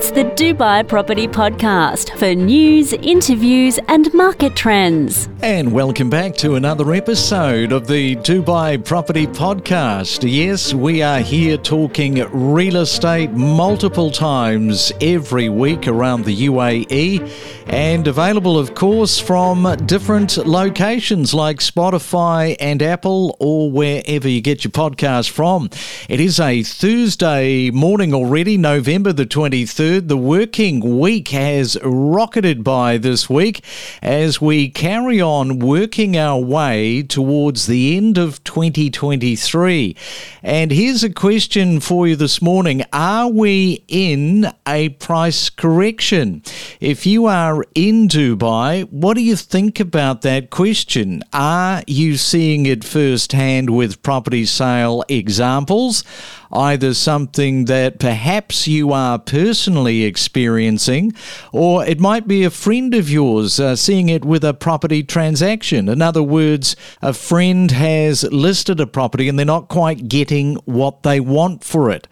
It's the Dubai Property Podcast for news, interviews and market trends. And welcome back to another episode of the Dubai Property Podcast. Yes, we are here talking real estate multiple times every week around the UAE and available, of course, from different locations like Spotify and Apple or wherever you get your podcast from. It is a Thursday morning already, November the 23rd. The working week has rocketed by this week as we carry on working our way towards the end of 2023. And here's a question for you this morning. Are we in a price correction? If you are in Dubai, what do you think about that question? Are you seeing it firsthand with property sale examples? Either something that perhaps you are personally experiencing, or it might be a friend of yours seeing it with a property transaction. In other words, a friend has listed a property and they're not quite getting what they want for it.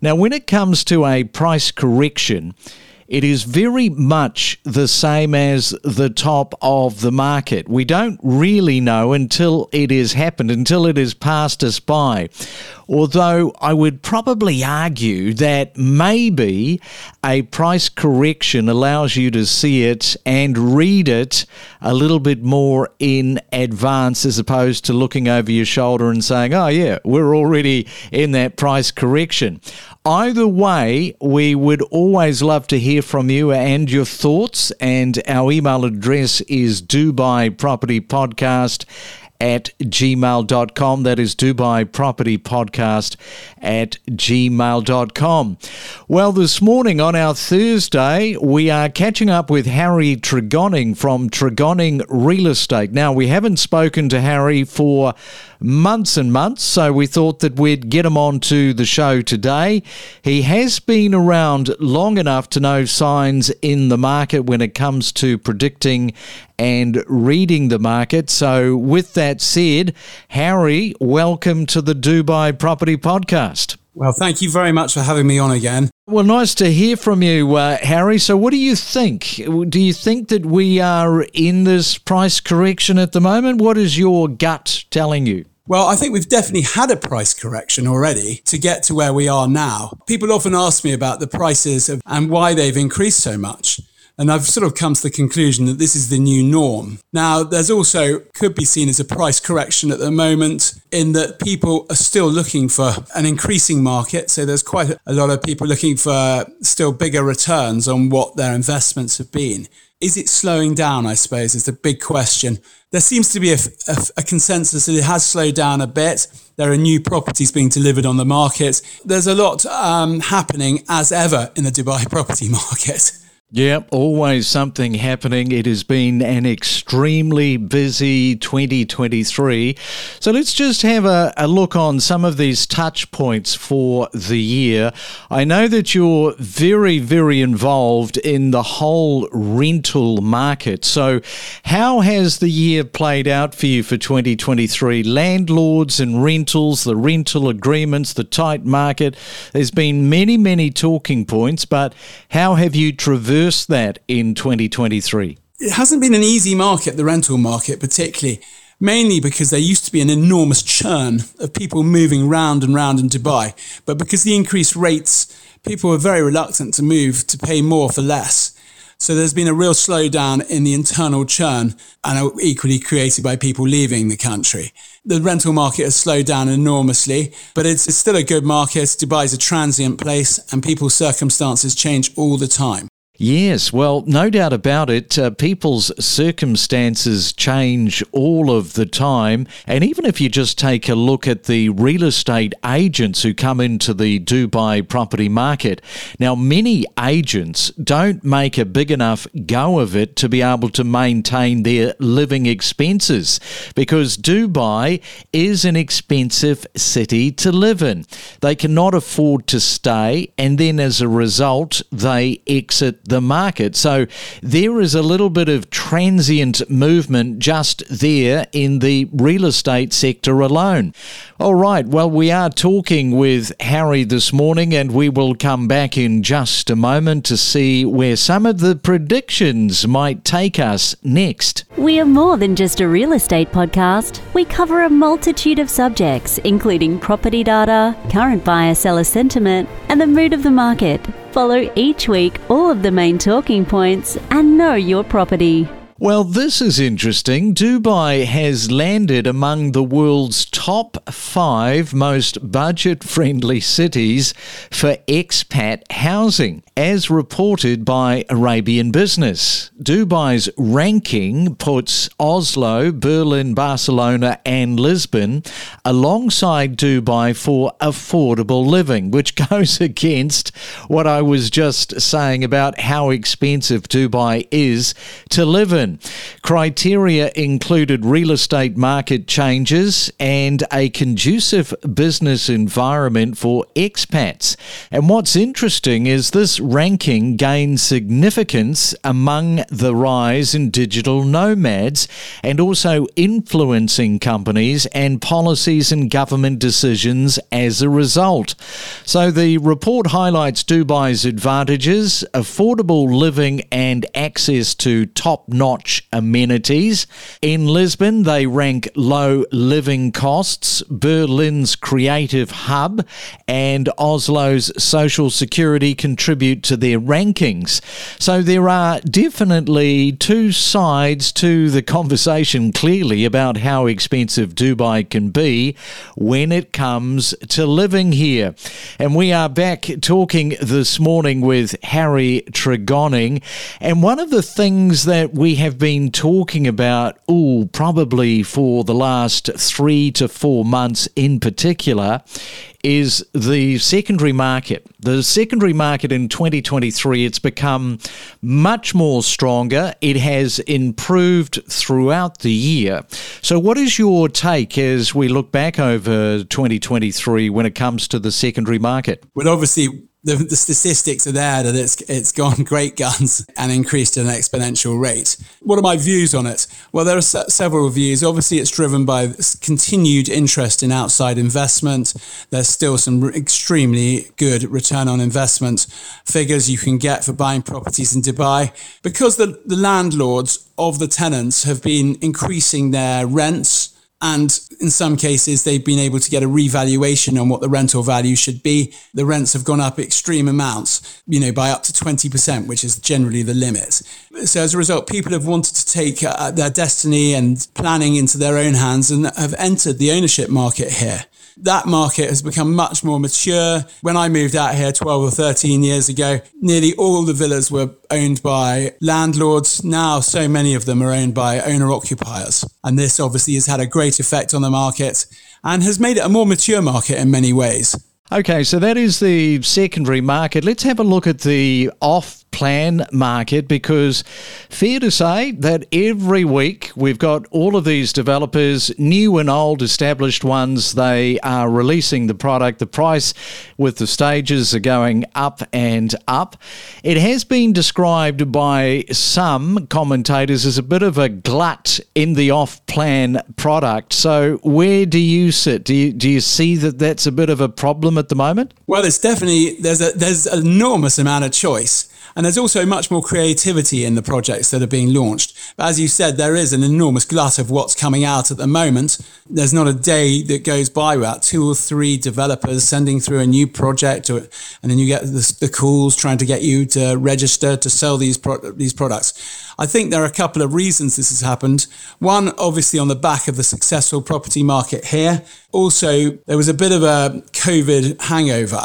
Now, when it comes to a price correction, it is very much the same as the top of the market. We don't really know until it has happened, until it has passed us by. Although I would probably argue that maybe a price correction allows you to see it and read it a little bit more in advance as opposed to looking over your shoulder and saying, oh yeah, we're already in that price correction. Either way, we would always love to hear from you and your thoughts, and our email address is dubaipropertypodcast@gmail.com. That is dubaipropertypodcast@gmail.com. Well, this morning on our Thursday, we are catching up with Harry Tregoning from Tregoning Real Estate. Now, we haven't spoken to Harry for months and months, so we thought that we'd get him onto the show today. He has been around long enough to know signs in the market when it comes to predicting and reading the market. So with that said, Harry, welcome to the Dubai Property Podcast. Well, thank you very much for having me on again. Well, nice to hear from you, Harry. So what do you think? Do you think that we are in this price correction at the moment? What is your gut telling you? Well, I think we've definitely had a price correction already to get to where we are now. People often ask me about the prices and why they've increased so much. And I've sort of come to the conclusion that this is the new norm. Now, there's also could be seen as a price correction at the moment in that people are still looking for an increasing market. So there's quite a lot of people looking for still bigger returns on what their investments have been. Is it slowing down, I suppose, is the big question. There seems to be a consensus that it has slowed down a bit. There are new properties being delivered on the market. There's a lot happening as ever in the Dubai property market. Yep, always something happening. It has been an extremely busy 2023. So let's just have a look on some of these touch points for the year. I know that you're very, very involved in the whole rental market. So how has the year played out for you for 2023? Landlords and rentals, the rental agreements, the tight market. There's been many, many talking points, but how have you traversed that in 2023? It hasn't been an easy market, the rental market particularly, mainly because there used to be an enormous churn of people moving round and round in Dubai. But because of the increased rates, people were very reluctant to move to pay more for less. So there's been a real slowdown in the internal churn and equally created by people leaving the country. The rental market has slowed down enormously, but it's still a good market. Dubai is a transient place and people's circumstances change all the time. Yes, well, no doubt about it. People's circumstances change all of the time. And even if you just take a look at the real estate agents who come into the Dubai property market. Now, many agents don't make a big enough go of it to be able to maintain their living expenses because Dubai is an expensive city to live in. They cannot afford to stay, and then as a result, they exit the market. So there is a little bit of transient movement just there in the real estate sector alone. All right, well, we are talking with Harry this morning, and we will come back in just a moment to see where some of the predictions might take us next. We are more than just a real estate podcast. We cover a multitude of subjects, including property data, current buyer-seller sentiment, and the mood of the market. Follow each week all of the main talking points and know your property. Well, this is interesting. Dubai has landed among the world's top 5 most budget-friendly cities for expat housing, as reported by Arabian Business. Dubai's ranking puts Oslo, Berlin, Barcelona and Lisbon alongside Dubai for affordable living, which goes against what I was just saying about how expensive Dubai is to live in. Criteria included real estate market changes and a conducive business environment for expats. And what's interesting is this ranking gained significance among the rise in digital nomads and also influencing companies and policies and government decisions as a result. So the report highlights Dubai's advantages, affordable living and access to top-notch amenities. In Lisbon, they rank low living costs, Berlin's creative hub and Oslo's social security contribute to their rankings. So there are definitely two sides to the conversation, clearly, about how expensive Dubai can be when it comes to living here. And we are back talking this morning with Harry Tregoning. And one of the things that we have been talking about, probably for the last 3 to 4 months in particular, is the secondary market. The secondary market in 2023, it's become much more stronger. It has improved throughout the year. So what is your take as we look back over 2023 when it comes to the secondary market? Well, obviously, the statistics are there that it's gone great guns and increased at an exponential rate. What are my views on it? Well, there are several views. Obviously, it's driven by continued interest in outside investment. There's still some extremely good return on investment figures you can get for buying properties in Dubai because the landlords of the tenants have been increasing their rents. And in some cases, they've been able to get a revaluation on what the rental value should be. The rents have gone up extreme amounts, by up to 20%, which is generally the limit. So as a result, people have wanted to take their destiny and planning into their own hands and have entered the ownership market here. That market has become much more mature. When I moved out here 12 or 13 years ago, nearly all the villas were owned by landlords. Now, so many of them are owned by owner-occupiers. And this obviously has had a great effect on the market and has made it a more mature market in many ways. Okay, so that is the secondary market. Let's have a look at the off-plan market, because fair to say that every week we've got all of these developers, new and old, established ones. They are releasing the product. The price with the stages are going up and up. It has been described by some commentators as a bit of a glut in the off-plan product. So where do you sit? Do you see that that's a bit of a problem at the moment? Well, it's definitely, there's an enormous amount of choice. And there's also much more creativity in the projects that are being launched. But as you said, there is an enormous glut of what's coming out at the moment. There's not a day that goes by without 2 or 3 developers sending through a new project, and then you get the calls trying to get you to register to sell these products. I think there are a couple of reasons this has happened. One, obviously on the back of the successful property market here. Also, there was a bit of a COVID hangover,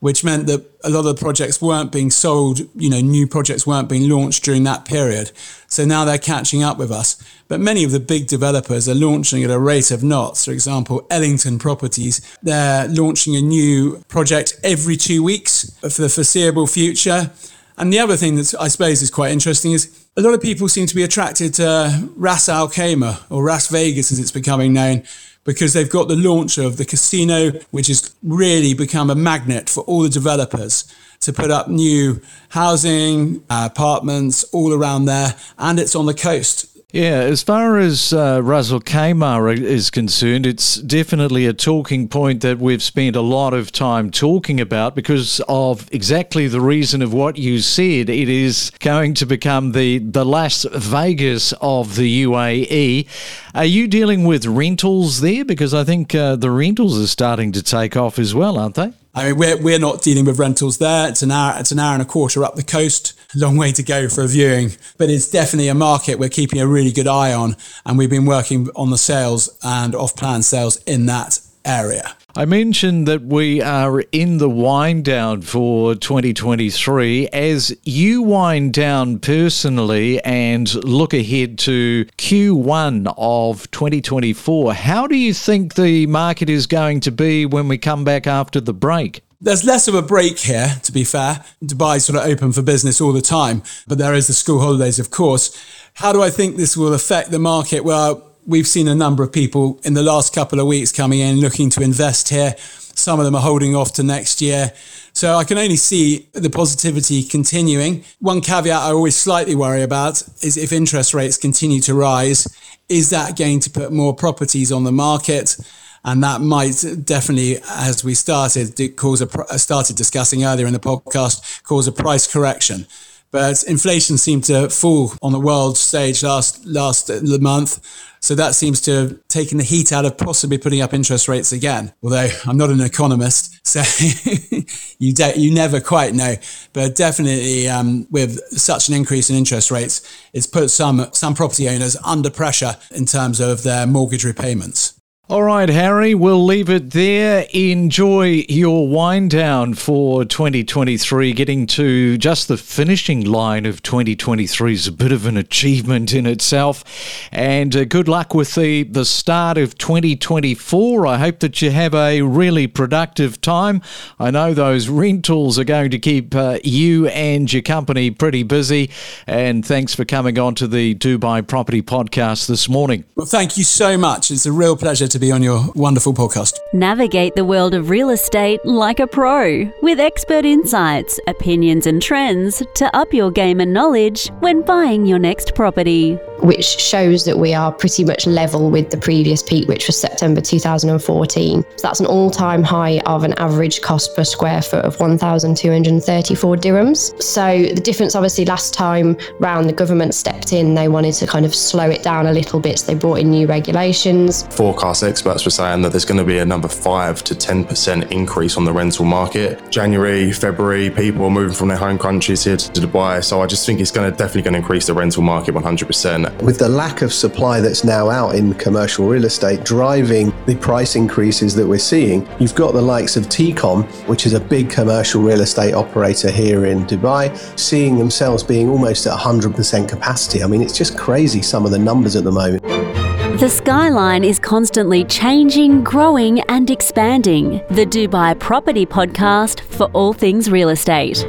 which meant that a lot of the projects weren't being sold, new projects weren't being launched during that period. So now they're catching up with us. But many of the big developers are launching at a rate of knots. For example, Ellington Properties, they're launching a new project every 2 weeks for the foreseeable future. And the other thing that I suppose is quite interesting is a lot of people seem to be attracted to Ras Al Khaimah, or Las Vegas as it's becoming known, because they've got the launch of the casino, which has really become a magnet for all the developers to put up new housing, apartments all around there, and it's on the coast. Yeah, as far as Ras Al Khaimah is concerned, it's definitely a talking point that we've spent a lot of time talking about because of exactly the reason of what you said. It is going to become the Las Vegas of the UAE. Are you dealing with rentals there? Because I think the rentals are starting to take off as well, aren't they? I mean, we're not dealing with rentals there. It's an hour and a quarter up the coast. Long way to go for a viewing, but it's definitely a market we're keeping a really good eye on, and we've been working on the sales and off-plan sales in that area. I mentioned that we are in the wind down for 2023. As you wind down personally and look ahead to Q1 of 2024, how do you think the market is going to be when we come back after the break? There's less of a break here, to be fair. Dubai's sort of open for business all the time, but there is the school holidays, of course. How do I think this will affect the market? Well, we've seen a number of people in the last couple of weeks coming in looking to invest here. Some of them are holding off to next year. So I can only see the positivity continuing. One caveat I always slightly worry about is if interest rates continue to rise, is that going to put more properties on the market? And that might definitely, as we started discussing earlier in the podcast, cause a price correction. But inflation seemed to fall on the world stage last month. So that seems to have taken the heat out of possibly putting up interest rates again. Although I'm not an economist, so you never quite know. But definitely with such an increase in interest rates, it's put some property owners under pressure in terms of their mortgage repayments. All right, Harry, we'll leave it there. Enjoy your wind down for 2023. Getting to just the finishing line of 2023 is a bit of an achievement in itself. And good luck with the start of 2024. I hope that you have a really productive time. I know those rentals are going to keep you and your company pretty busy. And thanks for coming on to the Dubai Property Podcast this morning. Well, thank you so much. It's a real pleasure to be on your wonderful podcast. Navigate the world of real estate like a pro with expert insights, opinions and trends to up your game and knowledge when buying your next property. Which shows that we are pretty much level with the previous peak, which was September 2014. So that's an all-time high of an average cost per square foot of 1,234 dirhams. So the difference, obviously, last time round, the government stepped in. They wanted to kind of slow it down a little bit, so they brought in new regulations. Forecast experts were saying that there's going to be another 5 to 10% increase on the rental market. January, February, people are moving from their home countries here to Dubai. So I just think it's definitely going to increase the rental market 100%. With the lack of supply that's now out in commercial real estate driving the price increases that we're seeing, you've got the likes of Tecom, which is a big commercial real estate operator here in Dubai, seeing themselves being almost at 100% capacity. I mean, it's just crazy, some of the numbers at the moment. The skyline is constantly changing, growing and expanding. The Dubai Property Podcast for all things real estate.